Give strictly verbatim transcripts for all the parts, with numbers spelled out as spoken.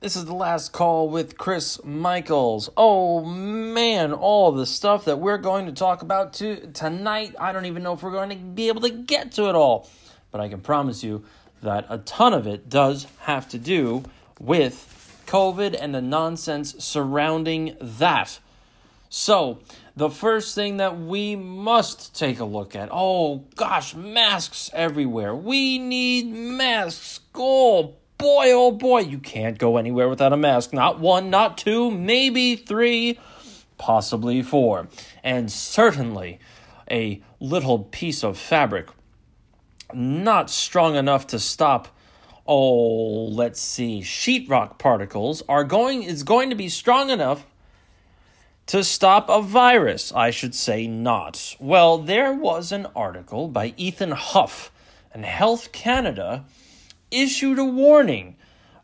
This is the last call with Chris Michaels. Oh man, all the stuff that we're going to talk about to, tonight. I don't even know if we're going to be able to get to it all, but I can promise you that a ton of it does have to do with COVID and the nonsense surrounding that. So, the first thing that we must take a look at, oh gosh, masks everywhere. We need masks. Oh boy, oh boy, you can't go anywhere without a mask. Not one, not two, maybe three, possibly four. And certainly a little piece of fabric not strong enough to stop, oh, let's see, sheetrock particles are going is going to be strong enough to stop a virus. I should say not. Well, there was an article by Ethan Huff, and Health Canada issued a warning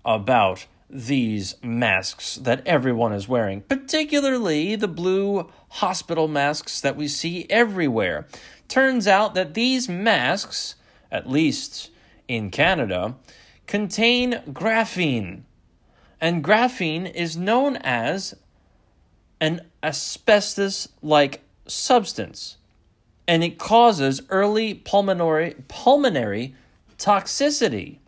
about these masks that everyone is wearing, particularly the blue hospital masks that we see everywhere. Turns out that these masks, at least in Canada, contain graphene. And graphene is known as an asbestos-like substance, and it causes early pulmonary pulmonary toxicity.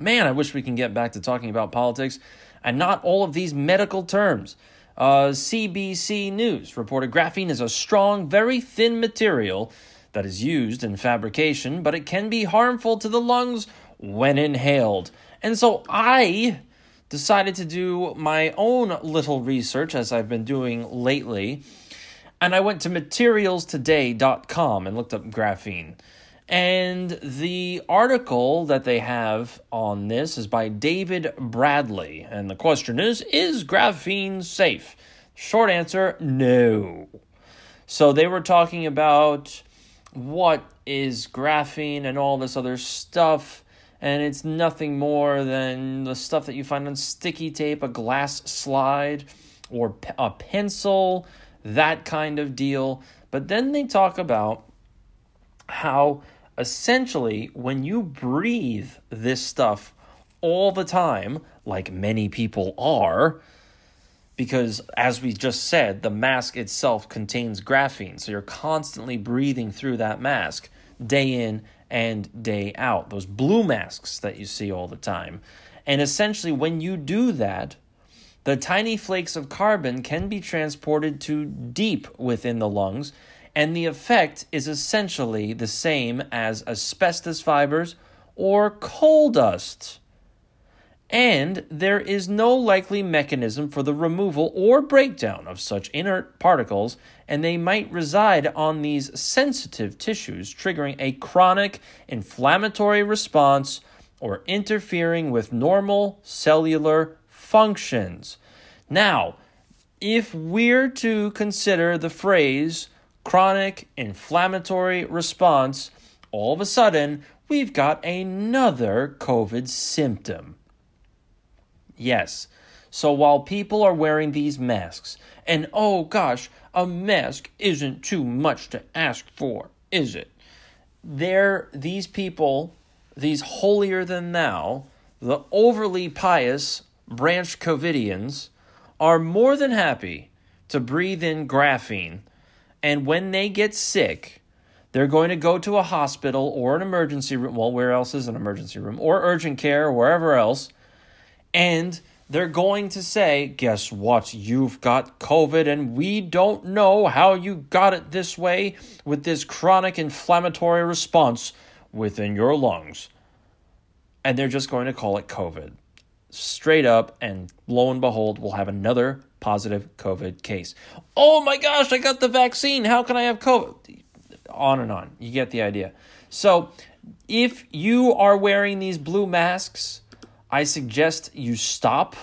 Man, I wish we can get back to talking about politics and not all of these medical terms. Uh, C B C News reported graphene is a strong, very thin material that is used in fabrication, but it can be harmful to the lungs when inhaled. And so I decided to do my own little research, as I've been doing lately, and I went to materials today dot com and looked up graphene. And the article that they have on this is by David Bradley, and the question is, is graphene safe? Short answer, no. So they were talking about what is graphene and all this other stuff, and it's nothing more than the stuff that you find on sticky tape, a glass slide, or p- a pencil, that kind of deal. But then they talk about how essentially when you breathe this stuff all the time, like many people are, because as we just said, the mask itself contains graphene, so you're constantly breathing through that mask day in and day out, those blue masks that you see all the time. And essentially when you do that, the tiny flakes of carbon can be transported to deep within the lungs, and the effect is essentially the same as asbestos fibers or coal dust. And there is no likely mechanism for the removal or breakdown of such inert particles, and they might reside on these sensitive tissues, triggering a chronic inflammatory response or interfering with normal cellular functions. Now, if we're to consider the phrase chronic inflammatory response, all of a sudden, we've got another COVID symptom. Yes. So while people are wearing these masks, and oh gosh, a mask isn't too much to ask for, is it? They're, these people, these holier than thou, the overly pious branch COVIDians, are more than happy to breathe in graphene. And when they get sick, they're going to go to a hospital or an emergency room. Well, where else is an emergency room? Or urgent care or wherever else. And they're going to say, guess what? You've got COVID and we don't know how you got it this way with this chronic inflammatory response within your lungs. And they're just going to call it COVID. Straight up, and lo and behold, we'll have another positive COVID case. Oh my gosh, I got the vaccine. How can I have COVID? On and on. You get the idea. So if you are wearing these blue masks, I suggest you stop.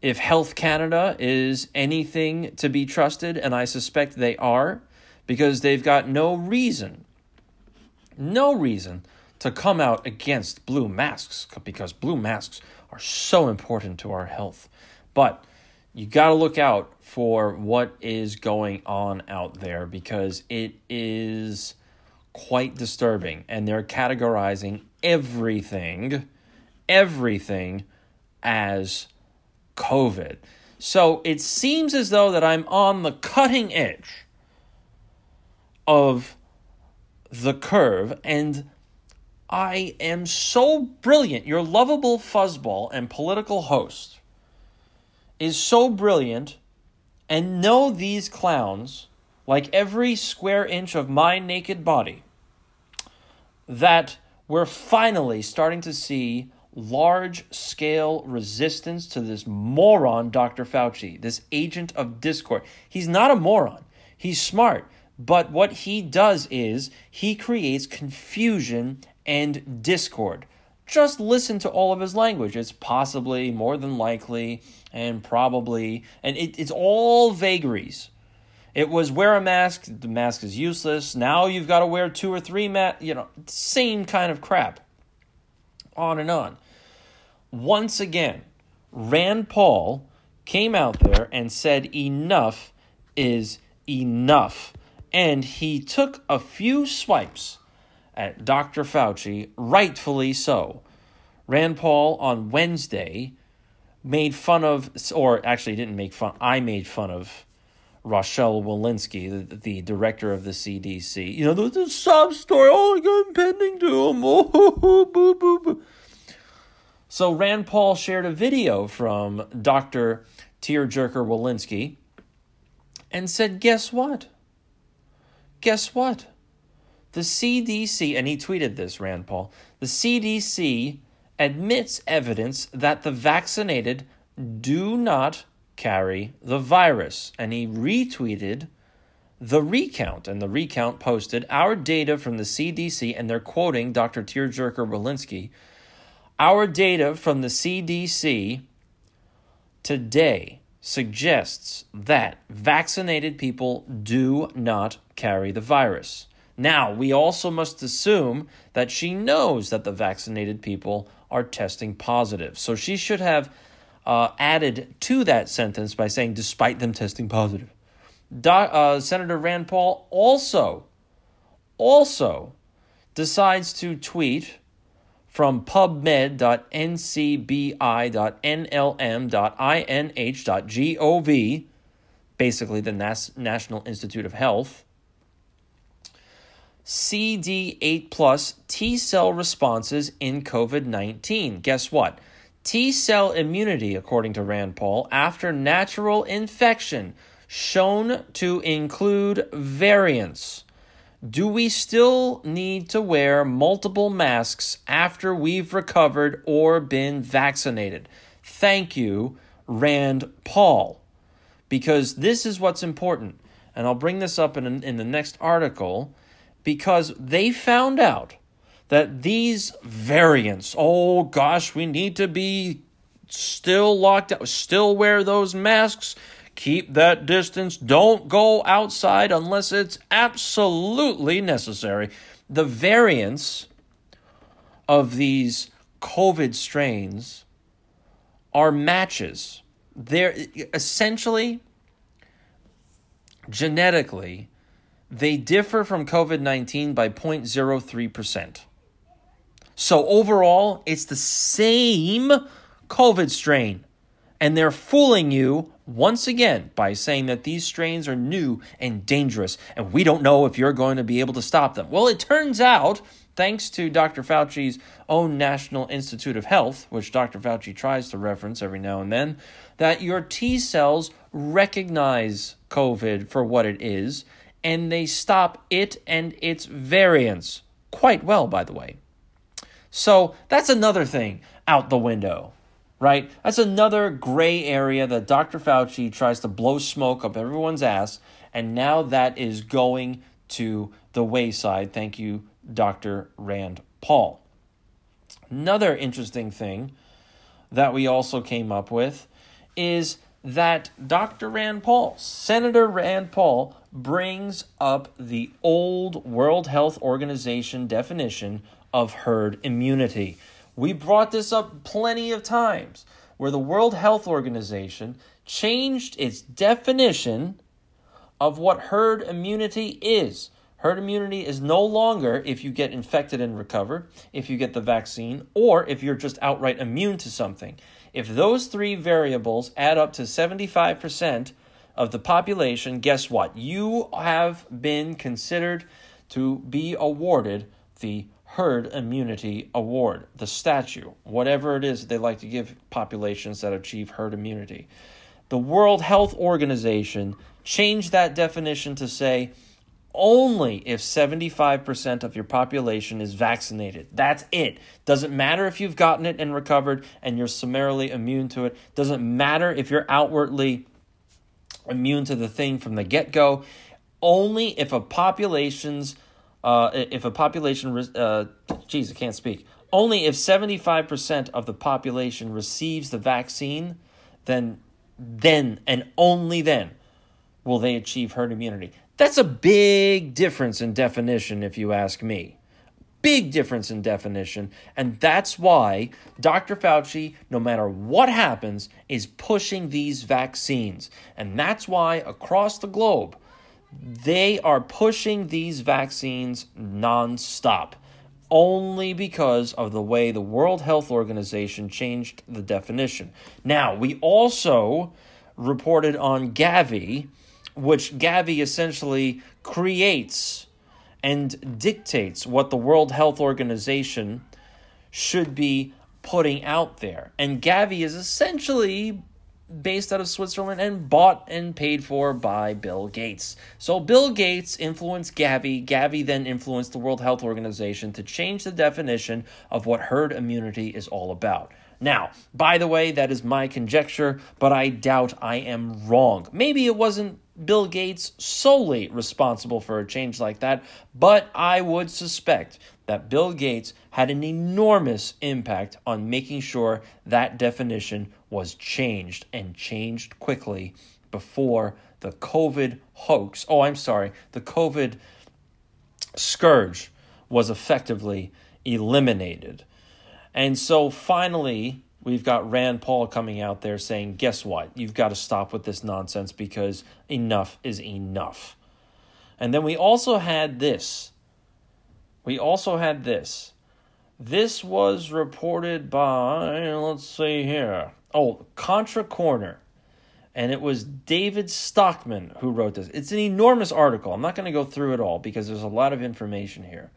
If Health Canada is anything to be trusted, and I suspect they are, because they've got no reason, no reason to come out against blue masks, because blue masks are so important to our health. But you got to look out for what is going on out there, because it is quite disturbing, and they're categorizing everything Everything as COVID. So it seems as though that I'm on the cutting edge of the curve, and I am so brilliant. Your lovable fuzzball and political host is so brilliant, and know these clowns like every square inch of my naked body, that we're finally starting to see large-scale resistance to this moron, Doctor Fauci, this agent of discord. He's not a moron. He's smart. But what he does is he creates confusion and discord. Just listen to all of his language. It's possibly, more than likely, and probably. And it, it's all vagaries. It was wear a mask, the mask is useless. Now you've got to wear two or three masks. You know, same kind of crap. On and on. Once again, Rand Paul came out there and said enough is enough. And he took a few swipes at Doctor Fauci, rightfully so. Rand Paul on Wednesday made fun of, or actually didn't make fun, I made fun of Rochelle Walensky, the, the director of the C D C. You know, there's this sob story, oh, I got impending doom, oh, oh, oh, boo, boo, boo. So Rand Paul shared a video from Doctor Tearjerker Walensky and said, guess what? Guess what? The C D C, and he tweeted this, Rand Paul, the C D C admits evidence that the vaccinated do not carry the virus. And he retweeted the recount, and the recount posted our data from the C D C, and they're quoting Doctor Tearjerker Walensky. Our data from the C D C today suggests that vaccinated people do not carry the virus. Now, we also must assume that she knows that the vaccinated people are testing positive. So she should have Uh, added to that sentence by saying, despite them testing positive. Do- uh, Senator Rand Paul also, also decides to tweet from pubmed dot n c b i dot n l m dot i n h dot gov, basically the Nas- National Institute of Health, C D eight plus T-cell responses in covid nineteen. Guess what? T-cell immunity, according to Rand Paul, after natural infection, shown to include variants. Do we still need to wear multiple masks after we've recovered or been vaccinated? Thank you, Rand Paul, because this is what's important. And I'll bring this up in, in the next article, because they found out that these variants, oh gosh, we need to be still locked out, still wear those masks, keep that distance, don't go outside unless it's absolutely necessary. The variants of these COVID strains are matches. They're essentially, genetically, they differ from covid nineteen by zero point zero three percent. So overall, it's the same COVID strain. And they're fooling you once again by saying that these strains are new and dangerous, and we don't know if you're going to be able to stop them. Well, it turns out, thanks to Doctor Fauci's own National Institute of Health, which Doctor Fauci tries to reference every now and then, that your T cells recognize COVID for what it is, and they stop it and its variants quite well, by the way. So that's another thing out the window, right? That's another gray area that Doctor Fauci tries to blow smoke up everyone's ass, and now that is going to the wayside. Thank you, Doctor Rand Paul. Another interesting thing that we also came up with is that Doctor Rand Paul, Senator Rand Paul, brings up the old World Health Organization definition of herd immunity. We brought this up plenty of times, where the World Health Organization changed its definition of what herd immunity is. Herd immunity is no longer if you get infected and recover, if you get the vaccine, or if you're just outright immune to something. If those three variables add up to seventy-five percent of the population, guess what? You have been considered to be awarded the herd immunity award, the statue, whatever it is that they like to give populations that achieve herd immunity. The World Health Organization changed that definition to say only if seventy-five percent of your population is vaccinated. That's it. Doesn't matter if you've gotten it and recovered and you're summarily immune to it. Doesn't matter if you're outwardly immune to the thing from the get-go. Only if a population's, uh, if a population, uh, geez, I can't speak. Only if seventy-five percent of the population receives the vaccine, then, then and only then will they achieve herd immunity. That's a big difference in definition, if you ask me. Big difference in definition. And that's why Doctor Fauci, no matter what happens, is pushing these vaccines. And that's why across the globe, they are pushing these vaccines nonstop, only because of the way the World Health Organization changed the definition. Now, we also reported on Gavi, which Gavi essentially creates and dictates what the World Health Organization should be putting out there. And Gavi is essentially based out of Switzerland and bought and paid for by Bill Gates. So Bill Gates influenced Gavi. Gavi then influenced the World Health Organization to change the definition of what herd immunity is all about. Now, by the way, that is my conjecture, but I doubt I am wrong. Maybe it wasn't Bill Gates solely responsible for a change like that, but I would suspect that Bill Gates had an enormous impact on making sure that definition was changed and changed quickly before the COVID hoax. Oh, I'm sorry. The COVID scourge was effectively eliminated. And so finally, we've got Rand Paul coming out there saying, guess what? You've got to stop with this nonsense because enough is enough. And then we also had this. We also had this. This was reported by, let's see here. Oh, Contra Corner. And it was David Stockman who wrote this. It's an enormous article. I'm not going to go through it all because there's a lot of information here.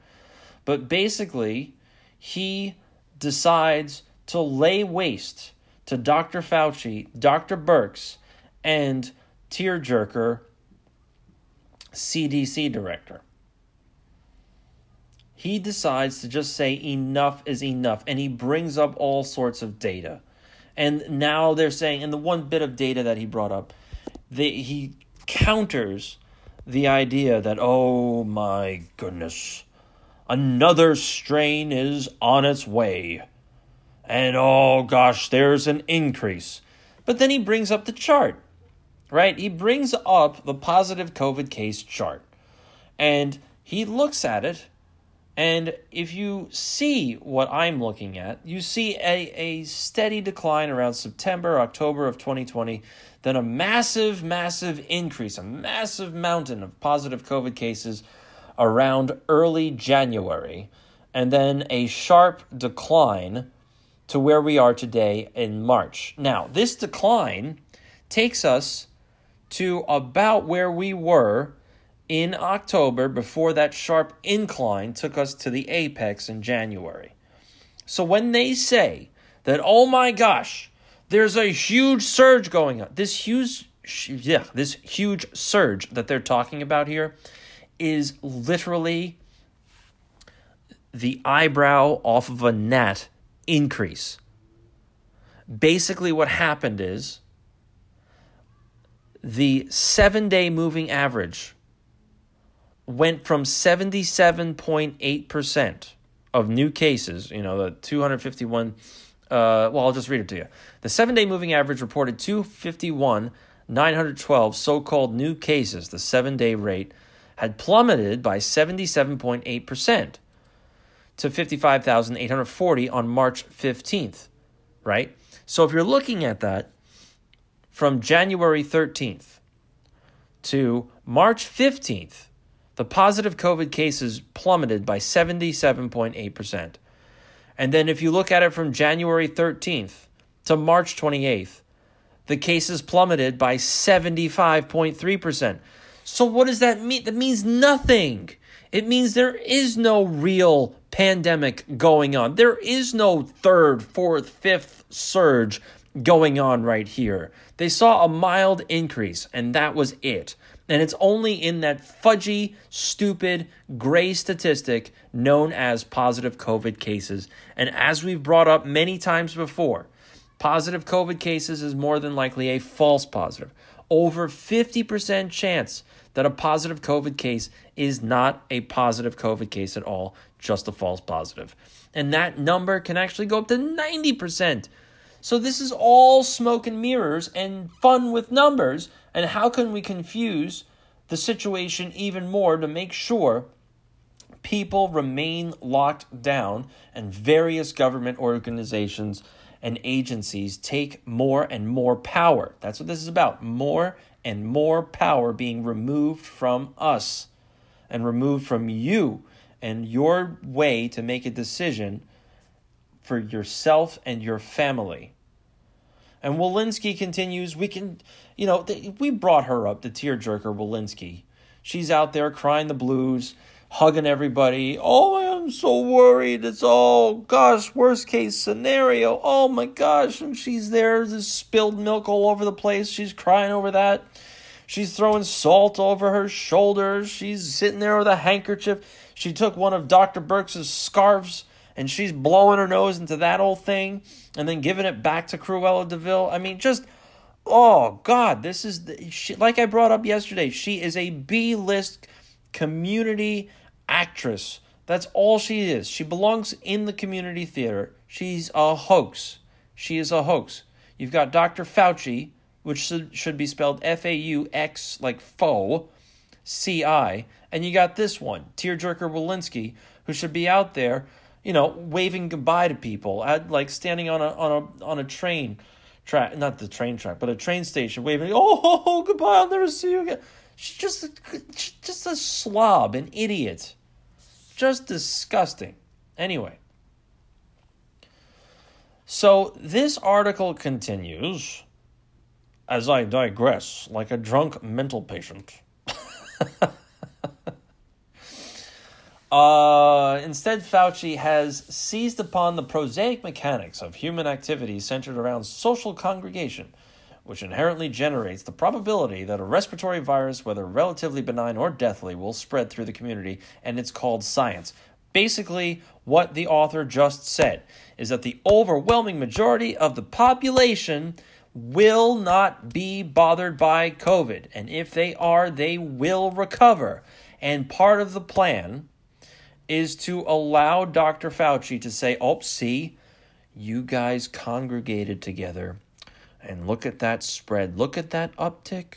But basically, he decides to lay waste to Doctor Fauci, Doctor Birx, and tearjerker C D C director. He decides to just say enough is enough, and he brings up all sorts of data. And now they're saying, and the one bit of data that he brought up, they, he counters the idea that, oh my goodness, another strain is on its way. And oh gosh, there's an increase. But then he brings up the chart, right? He brings up the positive COVID case chart. And he looks at it. And if you see what I'm looking at, you see a, a steady decline around September, October of twenty twenty, then a massive, massive increase, a massive mountain of positive COVID cases around early January, and then a sharp decline to where we are today in March. Now, this decline takes us to about where we were in October before that sharp incline took us to the apex in January. So when they say that, oh my gosh, there's a huge surge going on, this huge, yeah, this huge surge that they're talking about here is literally the eyebrow off of a gnat increase. Basically what happened is the seven-day moving average went from seventy-seven point eight percent of new cases, you know, the two hundred fifty-one, uh, well, I'll just read it to you. The seven-day moving average reported two hundred fifty-one thousand nine hundred twelve so-called new cases, the seven-day rate, had plummeted by seventy-seven point eight percent to fifty-five thousand eight hundred forty on March fifteenth, right? So if you're looking at that from January thirteenth to March fifteenth, the positive COVID cases plummeted by seventy-seven point eight percent. And then if you look at it from January thirteenth to March twenty-eighth, the cases plummeted by seventy-five point three percent. So what does that mean? That means nothing. It means there is no real pandemic going on. There is no third, fourth, fifth surge going on right here. They saw a mild increase, and that was it. And it's only in that fudgy, stupid, gray statistic known as positive COVID cases. And as we've brought up many times before, positive COVID cases is more than likely a false positive. Over fifty percent chance that a positive COVID case is not a positive COVID case at all, just a false positive. And that number can actually go up to ninety percent. So this is all smoke and mirrors and fun with numbers. And how can we confuse the situation even more to make sure people remain locked down and various government organizations and agencies take more and more power? That's what this is about. More and more power being removed from us and removed from you and your way to make a decision for yourself and your family. And Walensky continues, we can, you know, th- we brought her up, the tearjerker Walensky. She's out there crying the blues, hugging everybody. Oh, I'm so worried. It's all, gosh, worst case scenario. Oh, my gosh. And she's there. There's spilled milk all over the place. She's crying over that. She's throwing salt over her shoulders. She's sitting there with a handkerchief. She took one of Doctor Birx's scarves, and she's blowing her nose into that old thing and then giving it back to Cruella de Vil. I mean, just, oh, God, this is, the, she, like I brought up yesterday, she is a B-list community actress. That's all she is. She belongs in the community theater. She's a hoax. She is a hoax. You've got Doctor Fauci, which should be spelled F A U X, like foe, C I. And you got this one, tearjerker Walensky, who should be out there, you know, waving goodbye to people, at, like standing on a on a on a train track, not the train track, but a train station, waving, oh, oh, oh goodbye, I'll never see you again. She's just a, she's just a slob, an idiot, just disgusting. Anyway, so this article continues. As I digress, like a drunk mental patient. Uh, instead, Fauci has seized upon the prosaic mechanics of human activity centered around social congregation, which inherently generates the probability that a respiratory virus, whether relatively benign or deathly, will spread through the community, and it's called science. Basically, what the author just said is that the overwhelming majority of the population will not be bothered by COVID, and if they are, they will recover. And part of the plan is to allow Doctor Fauci to say, oh, see, you guys congregated together, and look at that spread. Look at that uptick.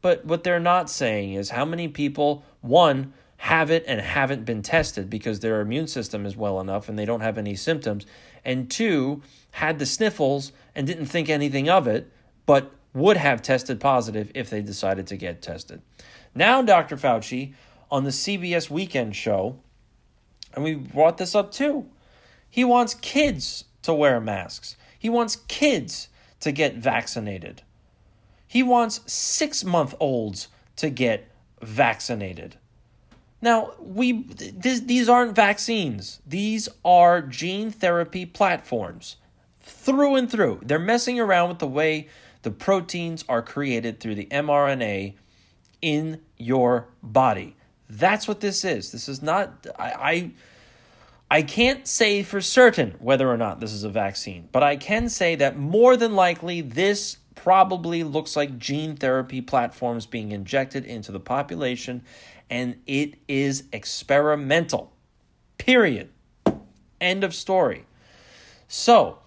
But what they're not saying is how many people, one, have it and haven't been tested because their immune system is well enough and they don't have any symptoms, and two, had the sniffles and didn't think anything of it, but would have tested positive if they decided to get tested. Now, Doctor Fauci, on the C B S Weekend show, and we brought this up too. He wants kids to wear masks. He wants kids to get vaccinated. He wants six-month-olds to get vaccinated. Now, we th- these aren't vaccines. These are gene therapy platforms through and through. They're messing around with the way the proteins are created through the mRNA in your body. That's what this is. This is not, I, I I can't say for certain whether or not this is a vaccine, but I can say that more than likely this probably looks like gene therapy platforms being injected into the population, and it is experimental. Period. End of story. So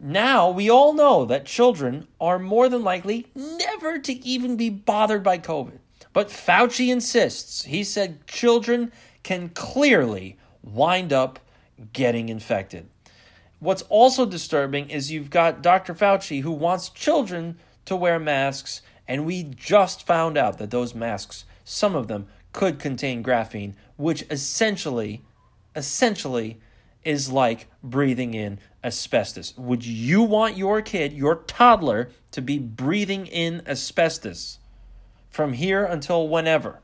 now we all know that children are more than likely never to even be bothered by COVID. But Fauci insists. He said children can clearly wind up getting infected. What's also disturbing is you've got Doctor Fauci who wants children to wear masks, and we just found out that those masks, some of them, could contain graphene, which essentially, essentially is like breathing in asbestos. Would you want your kid, your toddler, to be breathing in asbestos from here until whenever?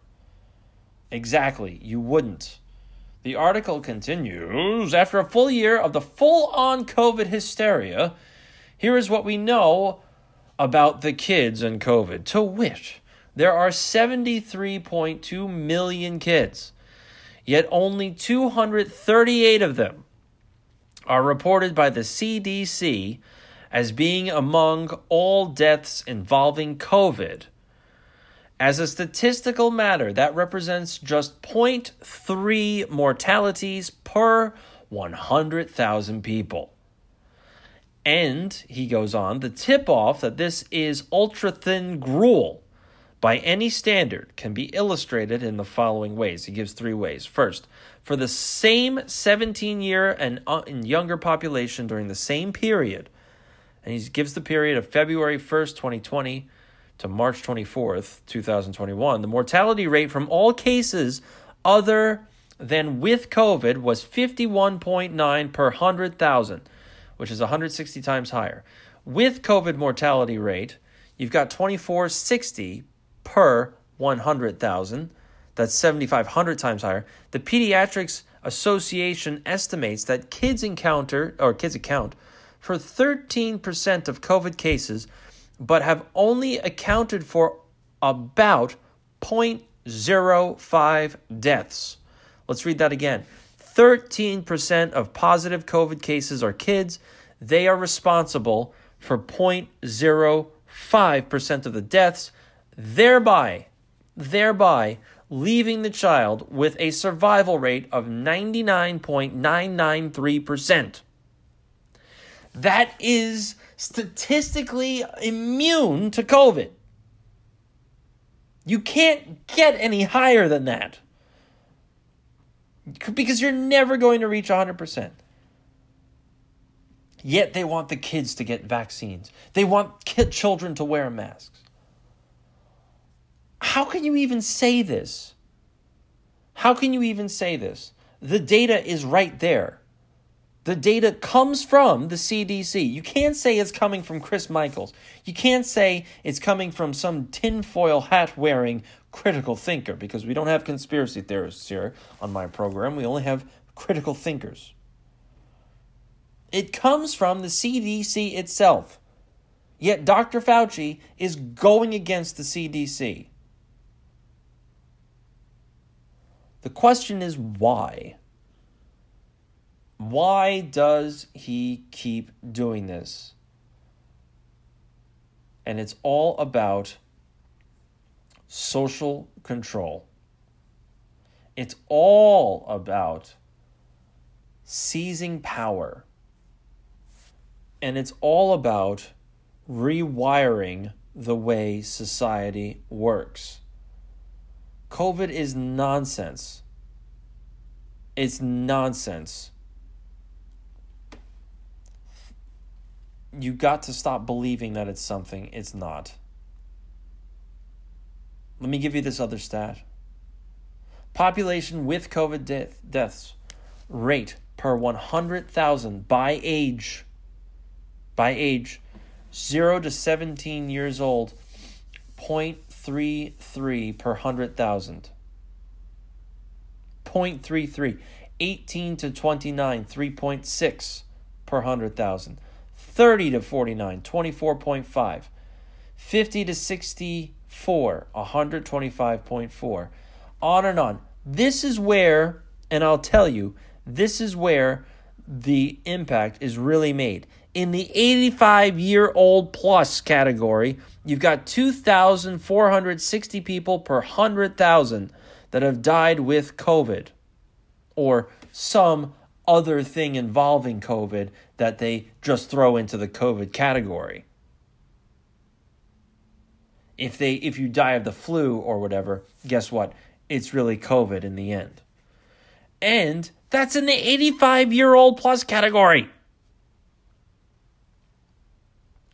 Exactly, you wouldn't. The article continues, after a full year of the full-on COVID hysteria, here is what we know about the kids and COVID. To which, there are seventy-three point two million kids, yet only two hundred thirty-eight of them are reported by the C D C as being among all deaths involving COVID. As a statistical matter, that represents just zero point three mortalities per one hundred thousand people. And, he goes on, the tip-off that this is ultra-thin gruel by any standard can be illustrated in the following ways. He gives three ways. First, for the same seventeen-year and, uh, and younger population during the same period, and he gives the period of February first, twenty twenty, to March twenty-fourth, twenty twenty-one, the mortality rate from all cases other than with COVID was fifty-one point nine per one hundred thousand, which is one hundred sixty times higher. With COVID mortality rate, you've got twenty-four sixty per one hundred thousand. That's seventy-five hundred times higher. The Pediatrics Association estimates that kids encounter or kids account for thirteen percent of COVID cases, but have only accounted for about zero point zero five deaths. Let's read that again. thirteen percent of positive COVID cases are kids. They are responsible for zero point zero five percent of the deaths, thereby, thereby leaving the child with a survival rate of ninety-nine point nine nine three percent. That is statistically immune to COVID. You can't get any higher than that because you're never going to reach one hundred percent. Yet they want the kids to get vaccines. They want kid children to wear masks. How can you even say this? How can you even say this? The data is right there. The data comes from the C D C. You can't say it's coming from Chris Michaels. You can't say it's coming from some tinfoil hat-wearing critical thinker, because we don't have conspiracy theorists here on my program. We only have critical thinkers. It comes from the C D C itself. Yet Doctor Fauci is going against the C D C. The question is why? Why does he keep doing this? And it's all about social control. It's all about seizing power. And it's all about rewiring the way society works. COVID is nonsense. It's nonsense. You got to stop believing that it's something it's not. Let me give you this other stat. Population with COVID death, deaths rate per one hundred thousand by age. By age, zero to seventeen years old, zero point three three per one hundred thousand. zero point three three. eighteen to twenty-nine, three point six per one hundred thousand. thirty to forty-nine, twenty-four point five. fifty to sixty-four, one hundred twenty-five point four. On and on. This is where, and I'll tell you, this is where the impact is really made. In the eighty-five-year-old plus category, you've got two thousand four hundred sixty people per one hundred thousand that have died with COVID or some other thing involving COVID that they just throw into the COVID category. If they, if you die of the flu or whatever, guess what? It's really COVID in the end. And that's in the eighty-five-year-old plus category.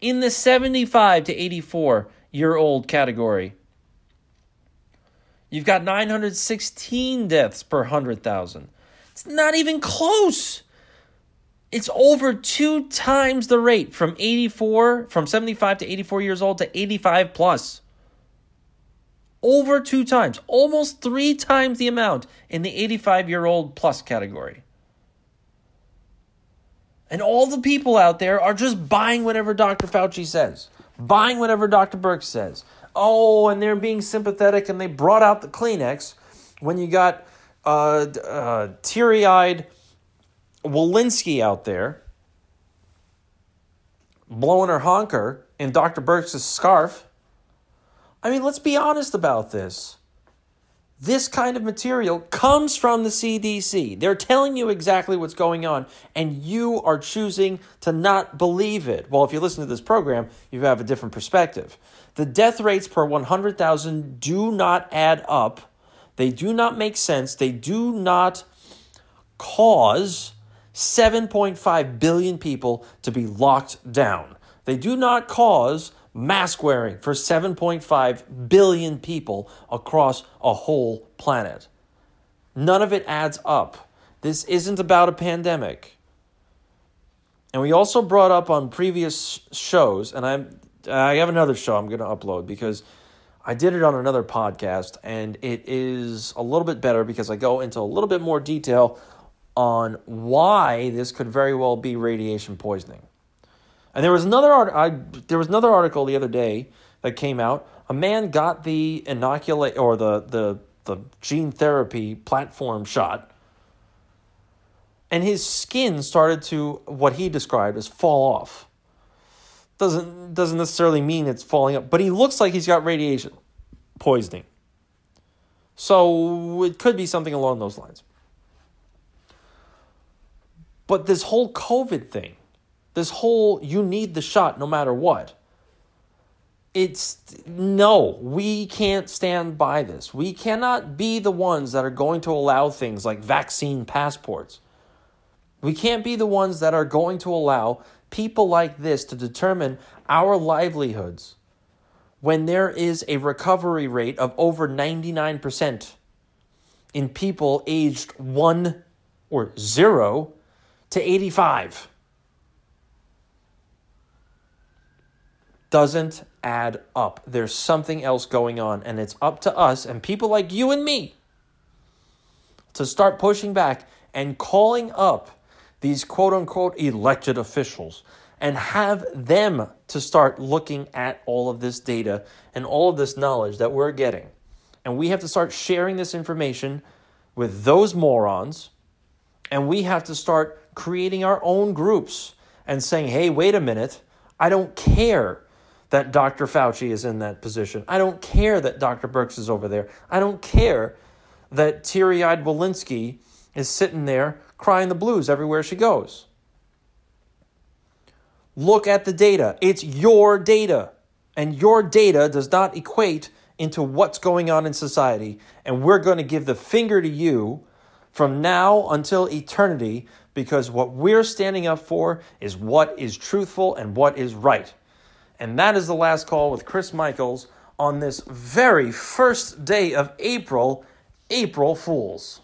In the seventy-five to eighty-four-year-old category, You've got nine hundred sixteen deaths per one hundred thousand. It's not even close. It's over two times the rate from eighty-four, from seventy-five to eighty-four years old to eighty-five plus. Over two times, almost three times the amount in the eighty-five-year-old plus category. And all the people out there are just buying whatever Doctor Fauci says, buying whatever Doctor Birx says. Oh, and they're being sympathetic, and they brought out the Kleenex when you got uh, uh, teary-eyed Walensky out there blowing her honker in Doctor Birx's scarf. I mean, let's be honest about this. This kind of material comes from the C D C. They're telling you exactly what's going on, and you are choosing to not believe it. Well, if you listen to this program, you have a different perspective. The death rates per one hundred thousand do not add up. They do not make sense. They do not cause seven point five billion people to be locked down. They do not cause mask wearing for seven point five billion people across a whole planet. None of it adds up. This isn't about a pandemic. And we also brought up on previous shows, and I'm, I have another show I'm going to upload because I did it on another podcast, and it is a little bit better because I go into a little bit more detail on why this could very well be radiation poisoning. And there was another art- I, there was another article the other day that came out. A man got the inocula- or the, the the gene therapy platform shot, and his skin started to, what he described as, fall off. Doesn't doesn't necessarily mean it's falling off, but he looks like he's got radiation poisoning. So it could be something along those lines. But this whole COVID thing, this whole you need the shot no matter what, it's no, we can't stand by this. We cannot be the ones that are going to allow things like vaccine passports. We can't be the ones that are going to allow people like this to determine our livelihoods when there is a recovery rate of over ninety-nine percent in people aged one or zero to eighty-five. Doesn't add up. There's something else going on, and it's up to us and people like you and me to start pushing back and calling up these quote-unquote elected officials and have them to start looking at all of this data and all of this knowledge that we're getting. And we have to start sharing this information with those morons, and we have to start creating our own groups and saying, hey, wait a minute, I don't care that Doctor Fauci is in that position. I don't care that Doctor Birx is over there. I don't care that teary-eyed Walensky is sitting there crying the blues everywhere she goes. Look at the data. It's your data. And your data does not equate into what's going on in society. And we're going to give the finger to you from now until eternity, because what we're standing up for is what is truthful and what is right. And that is the last call with Chris Michaels on this very first day of April, April Fools.